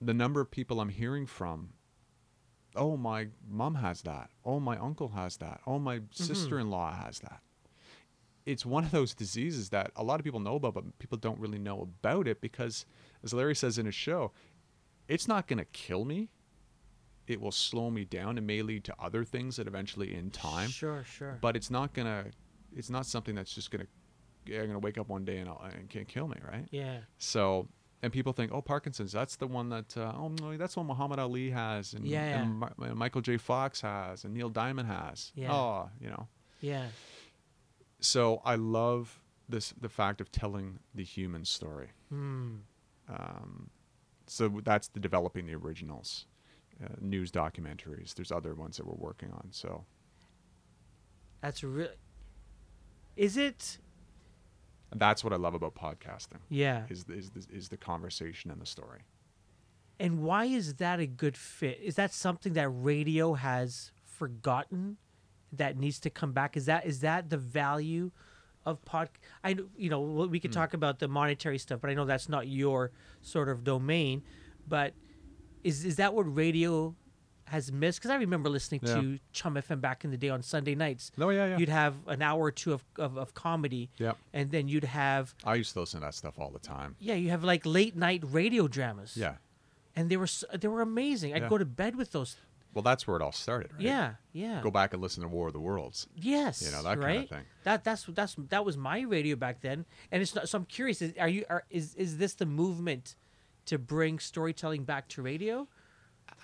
the number of people I'm hearing from. Oh, my mom has that. Oh, my uncle has that. Oh, my sister-in-law has that. It's one of those diseases that a lot of people know about, but people don't really know about it, because, as Larry says in his show, it's not gonna kill me. It will slow me down and may lead to other things that eventually in time. Sure. But it's not something that's just going to, I'm going to wake up one day and can't kill me, right? Yeah. So, and people think, oh, Parkinson's, that's the one that, oh, no, that's what Muhammad Ali has and Michael J. Fox has and Neil Diamond has. Yeah. Oh, you know. Yeah. So I love the fact of telling the human story. So that's the developing the originals. News documentaries. There's other ones that we're working on. So that's really. Is it? That's what I love about podcasting. Yeah, is the conversation and the story. And why is that a good fit? Is that something that radio has forgotten that needs to come back? Is that the value of I you know, we could talk about the monetary stuff, but I know that's not your sort of domain, but. Is that what radio has missed? Because I remember listening to Chum FM back in the day on Sunday nights. No, yeah. You'd have an hour or two of comedy. Yeah. And then you'd have... I used to listen to that stuff all the time. Yeah, you have like late night radio dramas. Yeah. And they were amazing. I'd go to bed with those. Well, that's where it all started, right? Yeah. Go back and listen to War of the Worlds. Yes. You know, that kind of thing. That was my radio back then. And it's not, so I'm curious, is this the movement to bring storytelling back to radio?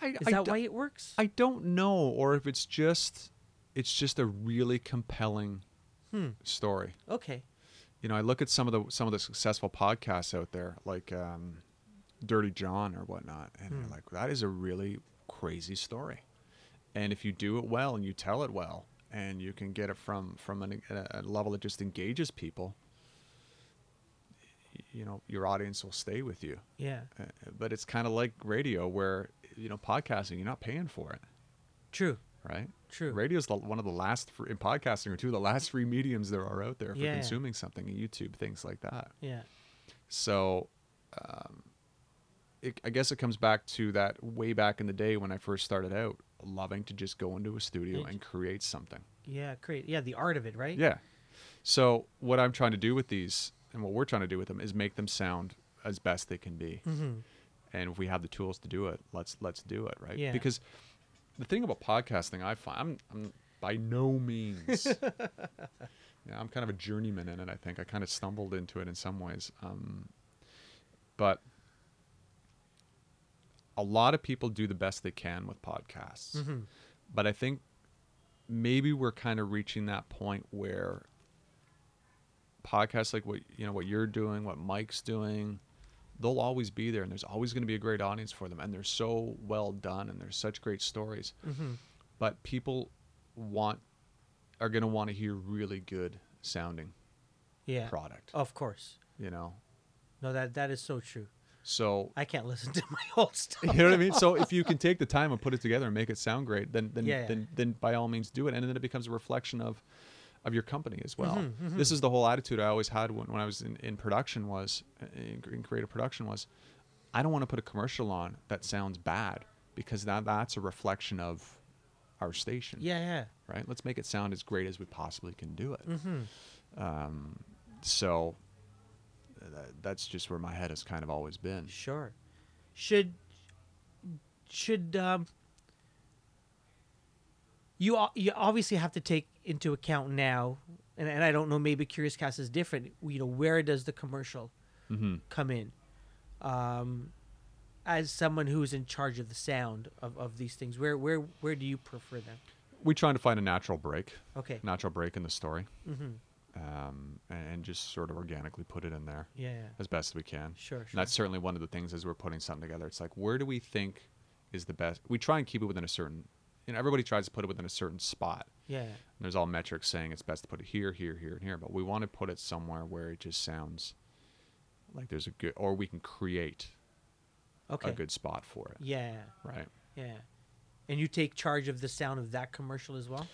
Is that why it works? I don't know, or if it's just it's just a really compelling story. Okay. You know, I look at some of the successful podcasts out there, like Dirty John or whatnot, and you're like, that is a really crazy story. And if you do it well and you tell it well, and you can get it from a level that just engages people, you know, your audience will stay with you. Yeah. But it's kind of like radio, where, you know, podcasting, you're not paying for it. True. Right? True. Radio is one of the last, in podcasting, or two of the last free mediums there are out there for consuming something, and YouTube, things like that. Yeah. So, I guess it comes back to that way back in the day when I first started out, loving to just go into a studio and create something. Yeah, the art of it, right? Yeah. So what I'm trying to do with these, and what we're trying to do with them, is make them sound as best they can be. Mm-hmm. And if we have the tools to do it, let's do it, right? Yeah. Because the thing about podcasting, I find, I'm by no means, I'm kind of a journeyman in it, I think. I kind of stumbled into it in some ways. But a lot of people do the best they can with podcasts. Mm-hmm. But I think maybe we're kind of reaching that point where podcasts like what you're doing, what Mike's doing, they'll always be there, and there's always going to be a great audience for them, and they're so well done, and there's such great stories. Mm-hmm. But people are going to want to hear really good sounding product. Of course. You know? No, that is so true. So I can't listen to my old stuff. You know what I mean? So if you can take the time and put it together and make it sound great, then by all means do it. And then it becomes a reflection of your company as well. Mm-hmm, mm-hmm. This is the whole attitude I always had when I was in production, in creative production, was I don't want to put a commercial on that sounds bad, because that's a reflection of our station. Yeah, yeah. Right? Let's make it sound as great as we possibly can do it. Mm-hmm. So that's just where my head has kind of always been. Sure. Should you obviously have to take into account now, and I don't know, maybe Curious Cast is different, you know, where does the commercial come in? As someone who's in charge of the sound of these things, where do you prefer them? We're trying to find a natural break. Okay. Natural break in the story. Mm-hmm. And just sort of organically put it in there as best as we can. Sure. And that's certainly one of the things as we're putting something together. It's like, where do we think is the best? We try and keep it within a certain, you know, everybody tries to put it within a certain spot. Yeah. And there's all metrics saying it's best to put it here, here, here, and here. But we want to put it somewhere where it just sounds like there's a good, or we can create a good spot for it. Yeah. Right. Yeah. And you take charge of the sound of that commercial as well?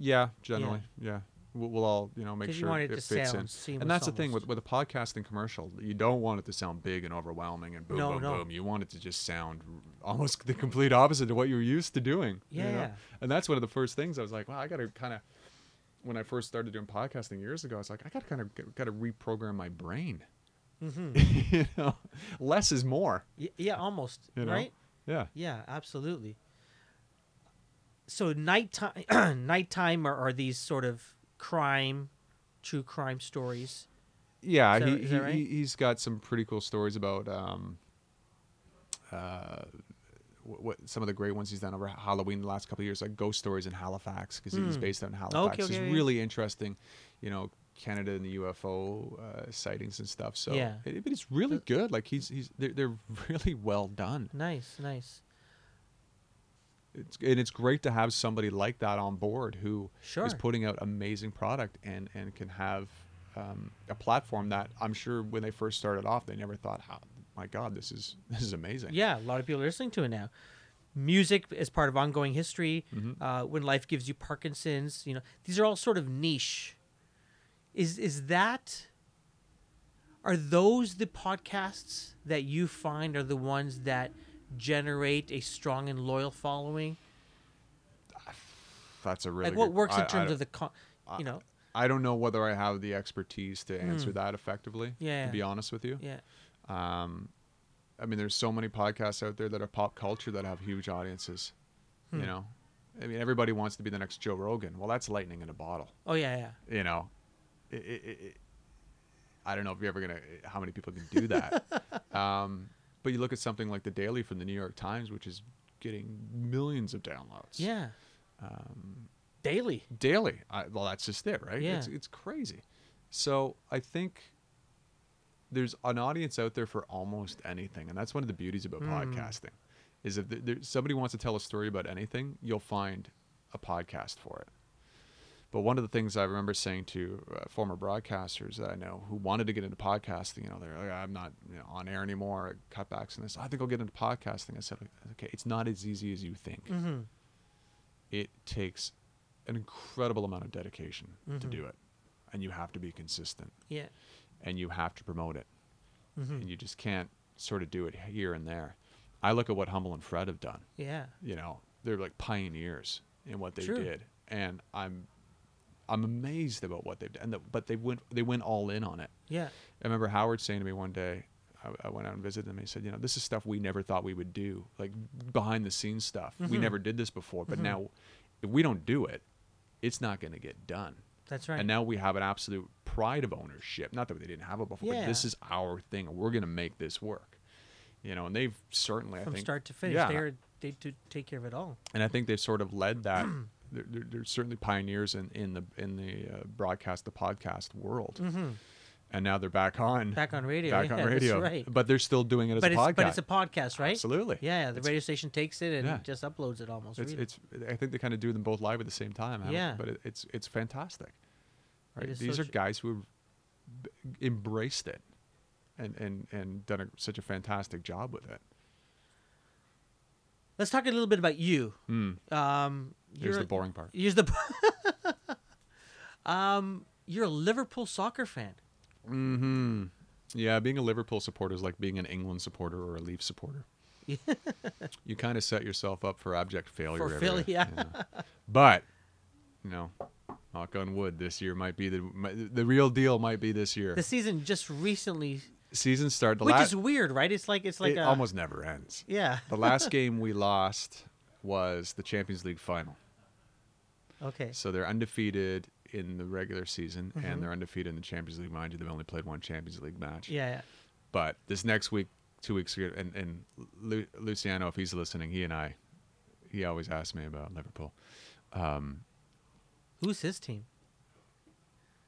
Yeah, generally. Yeah. We'll all, you know, make sure it fits in. And that's the thing with a podcasting commercial. You don't want it to sound big and overwhelming and boom. You want it to just sound almost the complete opposite to what you're used to doing. Yeah. You know? And that's one of the first things I was like, wow, I got to kind of, when I first started doing podcasting years ago, I was like, I got to reprogram my brain. Mm-hmm. You know, less is more. Yeah, almost. You know? Right? Yeah. Yeah, absolutely. So nighttime are these sort of true crime stories. Yeah, is that right? He's got some pretty cool stories about what some of the great ones he's done over Halloween the last couple of years, like ghost stories in Halifax, because he's based out in Halifax. It's really interesting, you know, Canada and the UFO sightings and stuff. So but it's really good. Like they're really well done. Nice. It's great to have somebody like that on board who is putting out amazing product and can have a platform that I'm sure when they first started off, they never thought, oh, my God, this is amazing. Yeah, a lot of people are listening to it now. Music is part of Ongoing History. Mm-hmm. When Life Gives You Parkinson's, you know, these are all sort of niche. Are those the podcasts that you find are the ones that generate a strong and loyal following? That's a really what works in terms of the you know. I don't know whether I have the expertise to answer that effectively. Yeah, to be honest with you. Yeah. I mean, there's so many podcasts out there that are pop culture that have huge audiences. You know, I mean, everybody wants to be the next Joe Rogan. Well, that's lightning in a bottle. Oh yeah. You know, I don't know if you're ever how many people can do that. But you look at something like The Daily from the New York Times, which is getting millions of downloads. Yeah. Daily. Well, that's just it, right? Yeah. It's crazy. So I think there's an audience out there for almost anything. And that's one of the beauties about podcasting is if somebody wants to tell a story about anything, you'll find a podcast for it. But one of the things I remember saying to former broadcasters that I know who wanted to get into podcasting, they're like, I'm not on air anymore, cutbacks and this. I think I'll get into podcasting. I said, okay, it's not as easy as you think. Mm-hmm. It takes an incredible amount of dedication to do it. And you have to be consistent. Yeah. And you have to promote it. Mm-hmm. And you just can't sort of do it here and there. I look at what Humble and Fred have done. Yeah. They're like pioneers in what they did. And I'm amazed about what they've done, but they went all in on it. Yeah. I remember Howard saying to me one day, I went out and visited him. He said, this is stuff we never thought we would do, like behind the scenes stuff. Mm-hmm. We never did this before, but now if we don't do it, it's not going to get done. That's right. And now we have an absolute pride of ownership. Not that they didn't have it before, but this is our thing, and we're going to make this work. And they've certainly, from start to finish, they take care of it all. And I think they've sort of led that. They're certainly pioneers in the broadcast, the podcast world, and now they're back on radio. That's right. But they're still doing it as a podcast. But it's a podcast, right? Absolutely. Yeah, the radio station takes it and just uploads it almost. I think they kind of do them both live at the same time. But it's fantastic. Right? These are guys who have embraced it and done such a fantastic job with it. Let's talk a little bit about you. Here's the boring part. You're a Liverpool soccer fan. Mm-hmm. Yeah, being a Liverpool supporter is like being an England supporter or a Leaf supporter. You kind of set yourself up for abject failure. But, knock on wood, this year might be the real deal. Might be this year. The season just recently. Season started. Which is weird, right? It almost never ends. Yeah. The last game we lost was the Champions League final. Okay. So they're undefeated in the regular season, and they're undefeated in the Champions League. Mind you, they've only played one Champions League match. Yeah. But this next week, 2 weeks ago, and Luciano, if he's listening, he always asks me about Liverpool. Who's his team?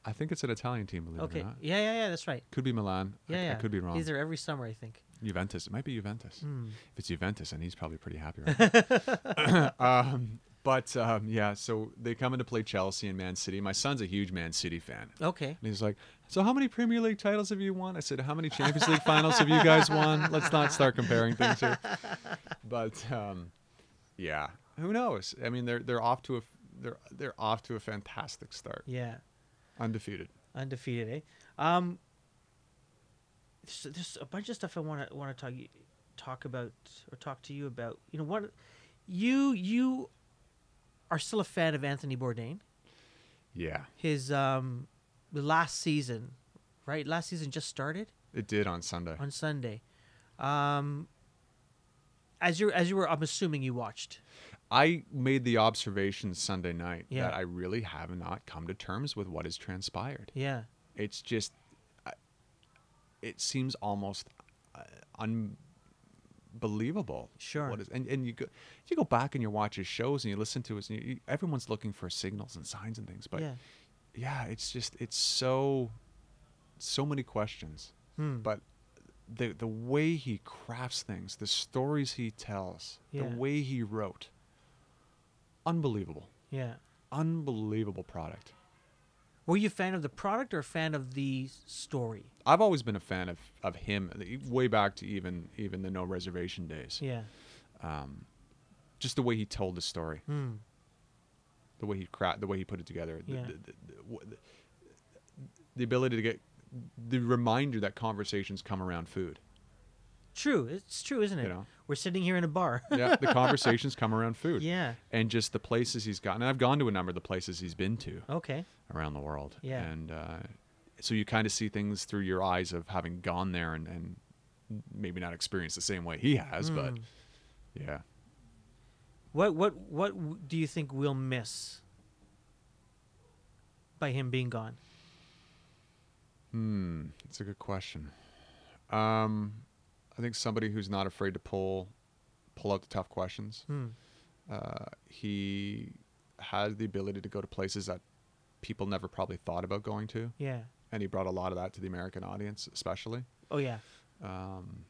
I think it's an Italian team, believe it or not. Yeah, that's right. Could be Milan. I could be wrong. These are every summer, I think. Juventus. It might be Juventus. If it's Juventus, then he's probably pretty happy right now. So they come in to play Chelsea and Man City. My son's a huge Man City fan. Okay. And he's like, so how many Premier League titles have you won? I said, how many Champions League finals have you guys won? Let's not start comparing things here. But, who knows? I mean, they're off to a fantastic start. Yeah. Undefeated, eh? There's a bunch of stuff I want to talk about or talk to you about. You are still a fan of Anthony Bourdain. Yeah. His last season, right? Last season just started. It did on Sunday. As you were, I'm assuming you watched. I made the observation Sunday night that I really have not come to terms with what has transpired. Yeah. It's just, it seems almost unbelievable. Sure. And you go back and you watch his shows and you listen to his, and everyone's looking for signals and signs and things. But it's just, it's so many questions. But the way he crafts things, the stories he tells, the way he wrote. Unbelievable. Yeah. Unbelievable product. Were you a fan of the product or a fan of the story? I've always been a fan of him, way back to even the No Reservation days. Yeah. Just the way he told the story. The way he the way he put it together. Yeah. The ability to get the reminder that conversations come around food. True. It's true, isn't it? We're sitting here in a bar. The conversations come around food. Yeah. And just the places he's gotten. And I've gone to a number of the places he's been to. Okay. Around the world. Yeah. And so you kind of see things through your eyes of having gone there and maybe not experienced the same way he has, but yeah. What do you think we'll miss by him being gone? That's a good question. I think somebody who's not afraid to pull out the tough questions. He had the ability to go to places that people never probably thought about going to. Yeah. And he brought a lot of that to the American audience, especially. Oh, yeah. And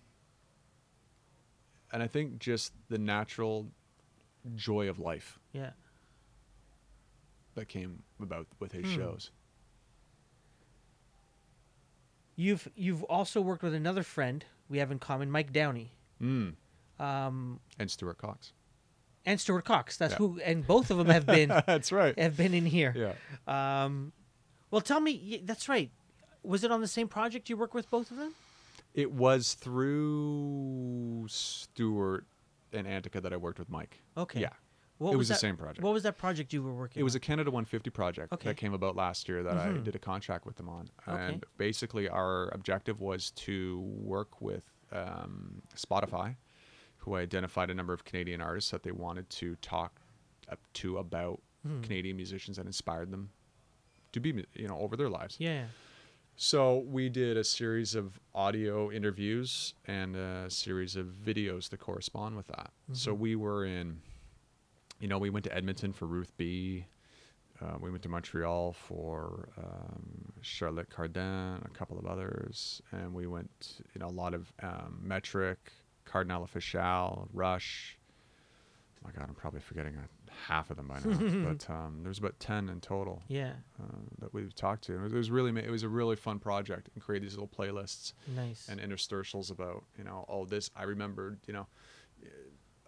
I think just the natural joy of life. Yeah. That came about with his shows. You've also worked with another friend we have in common, Mike Downey. Mm. And Stuart Cox. That's who, and both of them have been. That's right. Have been in here. Yeah. Well, tell me. That's right. Was it on the same project you worked with both of them? It was through Stuart and Antica that I worked with Mike. Okay. Yeah. What it was that, the same project. What was that project you were working on? It was a Canada 150 project that came about last year that I did a contract with them on. Okay. And basically our objective was to work with Spotify, who identified a number of Canadian artists that they wanted to talk up to about Canadian musicians that inspired them to be, you know, over their lives. Yeah. So we did a series of audio interviews and a series of videos to correspond with that. Mm-hmm. So we were in, you know, we went to Edmonton for Ruth B. We went to Montreal for Charlotte Cardin, a couple of others. And we went, you know, a lot of Metric, Cardinal Official, Rush. Oh my God, I'm probably forgetting half of them by now. But there's about 10 in total. Yeah. That we've talked to. It was a really fun project, and create these little playlists. Nice. And interstitials about, you know, all this. I remembered, you know,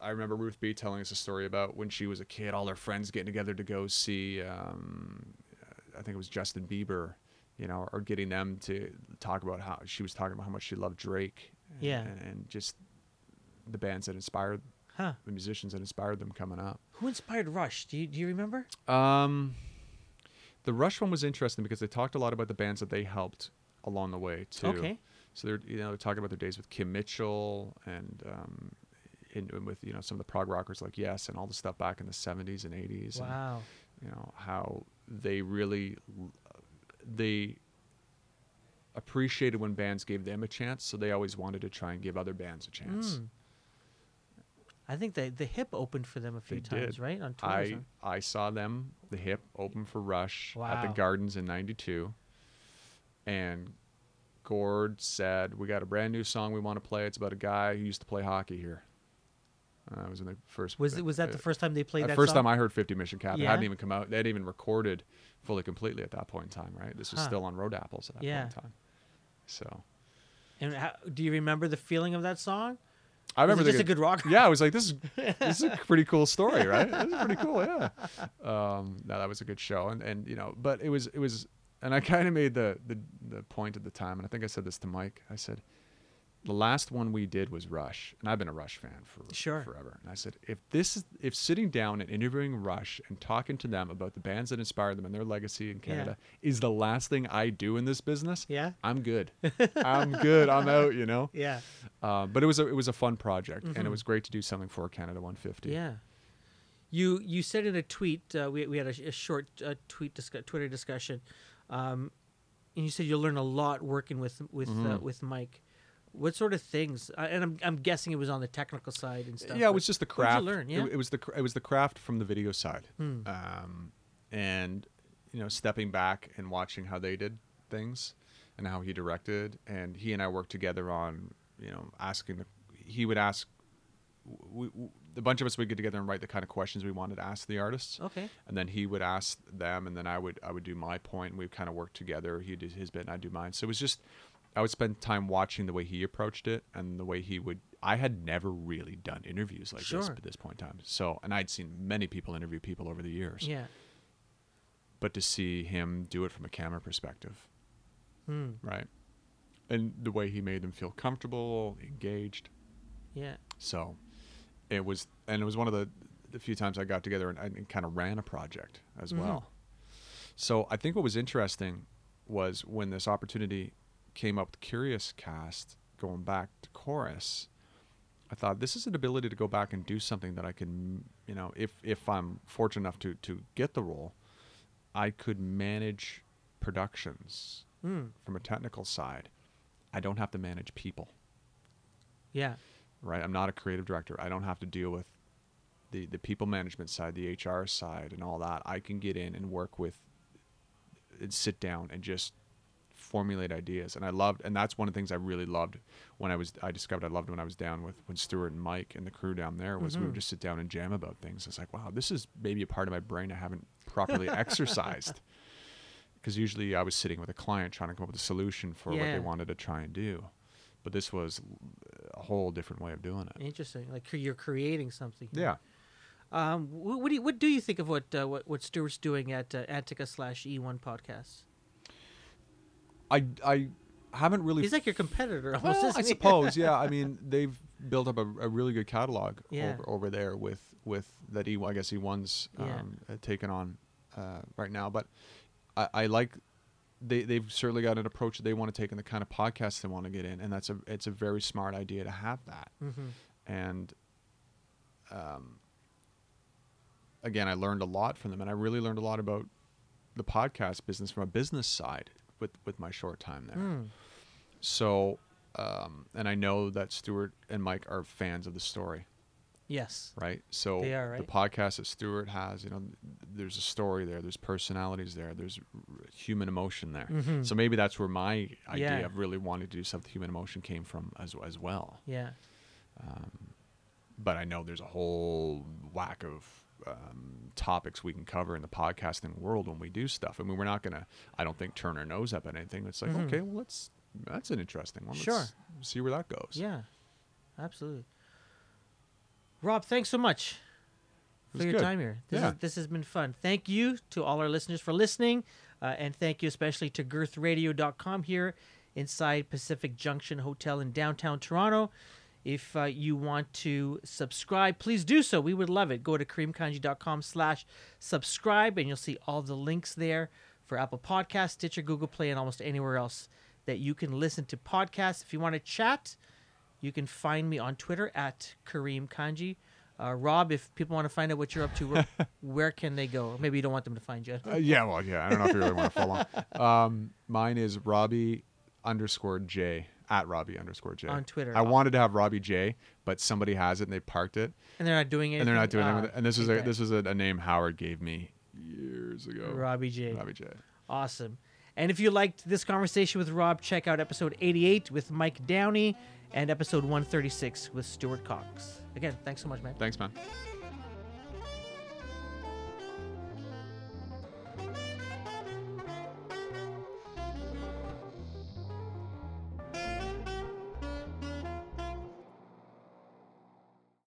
I remember Ruth B telling us a story about when she was a kid, all her friends getting together to go see, I think it was Justin Bieber, you know, or getting them to talk about how she was talking about how much she loved Drake. Yeah. And just the bands that inspired, the musicians that inspired them coming up. Who inspired Rush? Do you remember? The Rush one was interesting because they talked a lot about the bands that they helped along the way too. Okay. So they're, you know, they're talking about their days with Kim Mitchell and with, you know, some of the prog rockers like Yes and all the stuff back in the 70s and 80s. Wow. And, you know, how they really they appreciated when bands gave them a chance, so they always wanted to try and give other bands a chance. Mm. I think the Hip opened for them a few times, right? On tours. I saw them, the Hip, open for Rush at the Gardens in '92, and Gord said, "We got a brand new song we want to play. It's about a guy who used to play hockey here." It was in the first. Was that the first time they played that? First time I heard 50 Mission Cap. Yeah. It hadn't even come out. They hadn't even recorded fully completely at that point in time, right? This was still on Road Apples at that point in time. So. And how, do you remember the feeling of that song? I remember was it just a good rock. Yeah, I was like, this is a pretty cool story, right? This is pretty cool, yeah. No, that was a good show, and you know, but it was, and I kind of made the point at the time, and I think I said this to Mike. I said, the last one we did was Rush, and I've been a Rush fan for forever. And I said, if sitting down and interviewing Rush and talking to them about the bands that inspired them and their legacy in Canada is the last thing I do in this business, I'm good. I'm good. I'm out, you know? Yeah. But it was a fun project, and it was great to do something for Canada 150. Yeah. You said in a tweet, we had a short Twitter discussion, and you said you learned a lot working with Mike. What sort of things? And I'm guessing it was on the technical side and stuff. Yeah, it was just the craft. What did you learn? Yeah? It was the craft from the video side, and you know, stepping back and watching how they did things, and how he directed. And he and I worked together on, you know, a bunch of us would get together and write the kind of questions we wanted to ask the artists. Okay. And then he would ask them, and then I would do my point, and we kind of worked together. He did his bit, and I'd do mine. So it was just. I would spend time watching the way he approached it and the way he would. I had never really done interviews like this at this point in time. So, and I'd seen many people interview people over the years. Yeah. But to see him do it from a camera perspective, right? And the way he made them feel comfortable, engaged. Yeah. So, it was one of the few times I got together and kind of ran a project as well. So I think what was interesting was when this opportunity came up with Curious Cast, going back to Chorus, I thought, this is an ability to go back and do something that I can, you know, if I'm fortunate enough to get the role, I could manage productions from a technical side. I don't have to manage people. Yeah. Right? I'm not a creative director. I don't have to deal with the people management side, the HR side, and all that, I can get in and work with and sit down and just formulate ideas. And I loved, and that's one of the things I really loved when I discovered I loved when I was down with, when Stuart and Mike and the crew down there was, mm-hmm. we would just sit down and jam about things. It's like, wow, this is maybe a part of my brain I haven't properly exercised. Because usually I was sitting with a client trying to come up with a solution for what they wanted to try and do. But this was a whole different way of doing it. Interesting. Like you're creating something. Yeah. What do you think of what Stuart's doing at Antica/E1 Podcasts? I haven't really... He's like your competitor almost, well, isn't he? I suppose, yeah. I mean, they've built up a really good catalog over there with that E1. I guess E1's taken on right now. But I like... They've certainly got an approach that they want to take and the kind of podcast they want to get in. And it's a very smart idea to have that. Mm-hmm. And again, I learned a lot from them. And I really learned a lot about the podcast business from a business side with my short time there. Mm. So, and I know that Stuart and Mike are fans of the story. Yes. Right? So they are, right? The podcast that Stuart has, you know, there's a story there. There's personalities there. There's human emotion there. Mm-hmm. So maybe that's where my idea of really wanting to do something human emotion came from as well. Yeah. But I know there's a whole whack of topics we can cover in the podcasting world when we do stuff. I mean, we're not going to, I don't think, turn our nose up at anything. It's like, mm-hmm. okay, well, that's an interesting one. Sure. Let's see where that goes. Yeah, absolutely. Rob, thanks so much for your time here. This has been fun. Thank you to all our listeners for listening, and thank you especially to girthradio.com here inside Pacific Junction Hotel in downtown Toronto. If you want to subscribe, please do so. We would love it. Go to kareemkanji.com/subscribe, and you'll see all the links there for Apple Podcasts, Stitcher, Google Play, and almost anywhere else that you can listen to podcasts. If you want to chat, you can find me on Twitter at Kareem Kanji. Rob, if people want to find out what you're up to, where can they go? Or maybe you don't want them to find you. I don't know if you really want to follow on. Mine is Robbie_J, at Robbie_J. On Twitter. I wanted to have Robbie J, but somebody has it and they parked it. And they're not doing anything. And this is a name Howard gave me years ago. Robbie J. Awesome. And if you liked this conversation with Rob, check out episode 88 with Mike Downey and episode 136 with Stuart Cox. Again, thanks so much, man. Thanks, man.